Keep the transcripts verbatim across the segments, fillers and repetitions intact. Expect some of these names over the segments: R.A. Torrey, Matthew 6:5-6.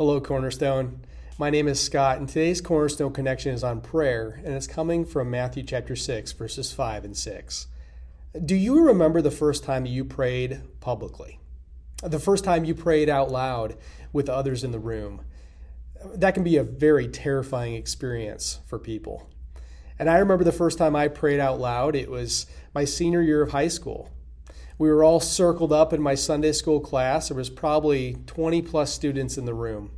Hello, Cornerstone. My name is Scott, and today's Cornerstone Connection is on prayer, and it's coming from Matthew chapter six, verses five and six. Do you remember the first time you prayed publicly? The first time you prayed out loud with others in the room? That can be a very terrifying experience for people. And I remember the first time I prayed out loud, it was my senior year of high school. We were all circled up in my Sunday school class. There was probably twenty plus students in the room.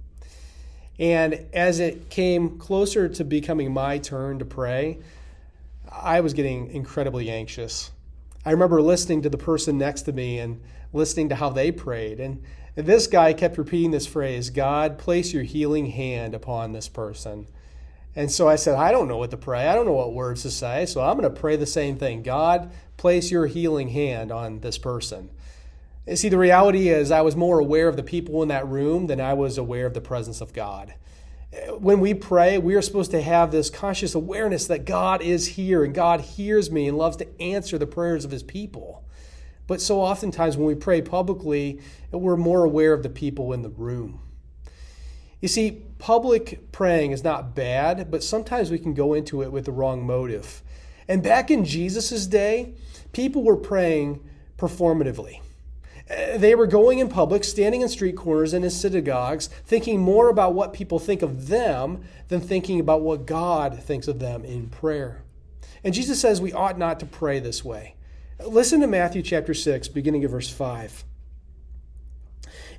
And as it came closer to becoming my turn to pray, I was getting incredibly anxious. I remember listening to the person next to me and listening to how they prayed. And this guy kept repeating this phrase, "God, place your healing hand upon this person." And so I said, I don't know what to pray. I don't know what words to say. So I'm going to pray the same thing. God, place your healing hand on this person. You see, the reality is I was more aware of the people in that room than I was aware of the presence of God. When we pray, we are supposed to have this conscious awareness that God is here and God hears me and loves to answer the prayers of his people. But so oftentimes when we pray publicly, we're more aware of the people in the room. You see, public praying is not bad, but sometimes we can go into it with the wrong motive. And back in Jesus' day, people were praying performatively. They were going in public, standing in street corners and in synagogues, thinking more about what people think of them than thinking about what God thinks of them in prayer. And Jesus says we ought not to pray this way. Listen to Matthew chapter six, beginning of verse five.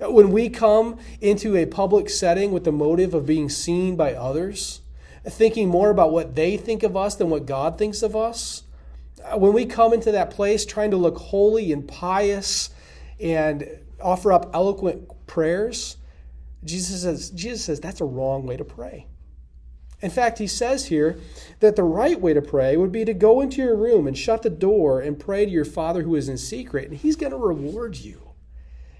When we come into a public setting with the motive of being seen by others, thinking more about what they think of us than what God thinks of us, when we come into that place trying to look holy and pious and offer up eloquent prayers, Jesus says, Jesus says that's a wrong way to pray. In fact, he says here that the right way to pray would be to go into your room and shut the door and pray to your Father who is in secret, and he's going to reward you.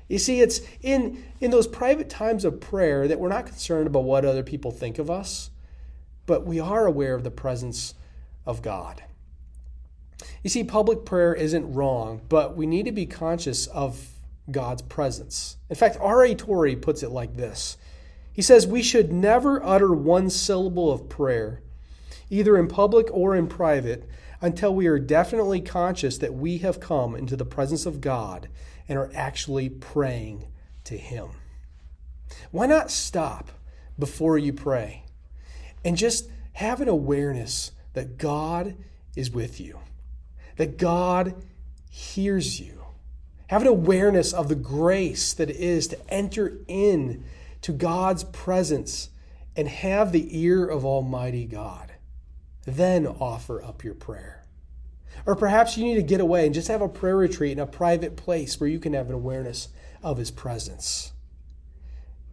You see, it's in, in those private times of prayer that we're not concerned about what other people think of us, but we are aware of the presence of God. You see, public prayer isn't wrong, but we need to be conscious of God's presence. In fact, R A Torrey puts it like this. He says, "We should never utter one syllable of prayer, either in public or in private, until we are definitely conscious that we have come into the presence of God and are actually praying to Him." Why not stop before you pray and just have an awareness that God is with you, that God hears you? Have an awareness of the grace that it is to enter in to God's presence and have the ear of Almighty God. Then offer up your prayer. Or perhaps you need to get away and just have a prayer retreat in a private place where you can have an awareness of His presence.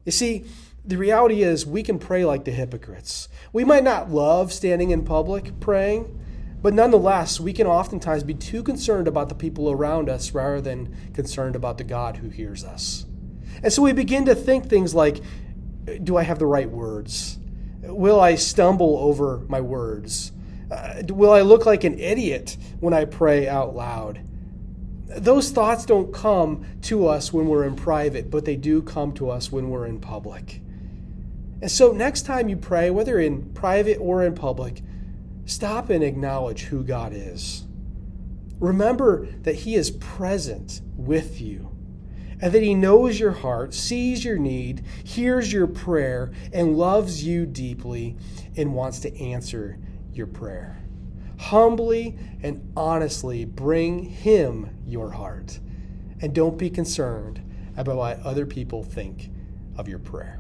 You see, the reality is we can pray like the hypocrites. We might not love standing in public praying, but nonetheless, we can oftentimes be too concerned about the people around us rather than concerned about the God who hears us. And so we begin to think things like, do I have the right words? Will I stumble over my words? Uh, will I look like an idiot when I pray out loud? Those thoughts don't come to us when we're in private, but they do come to us when we're in public. And so next time you pray, whether in private or in public, stop and acknowledge who God is. Remember that He is present with you and that He knows your heart, sees your need, hears your prayer, and loves you deeply and wants to answer your prayer. Humbly and honestly bring Him your heart, and don't be concerned about what other people think of your prayer.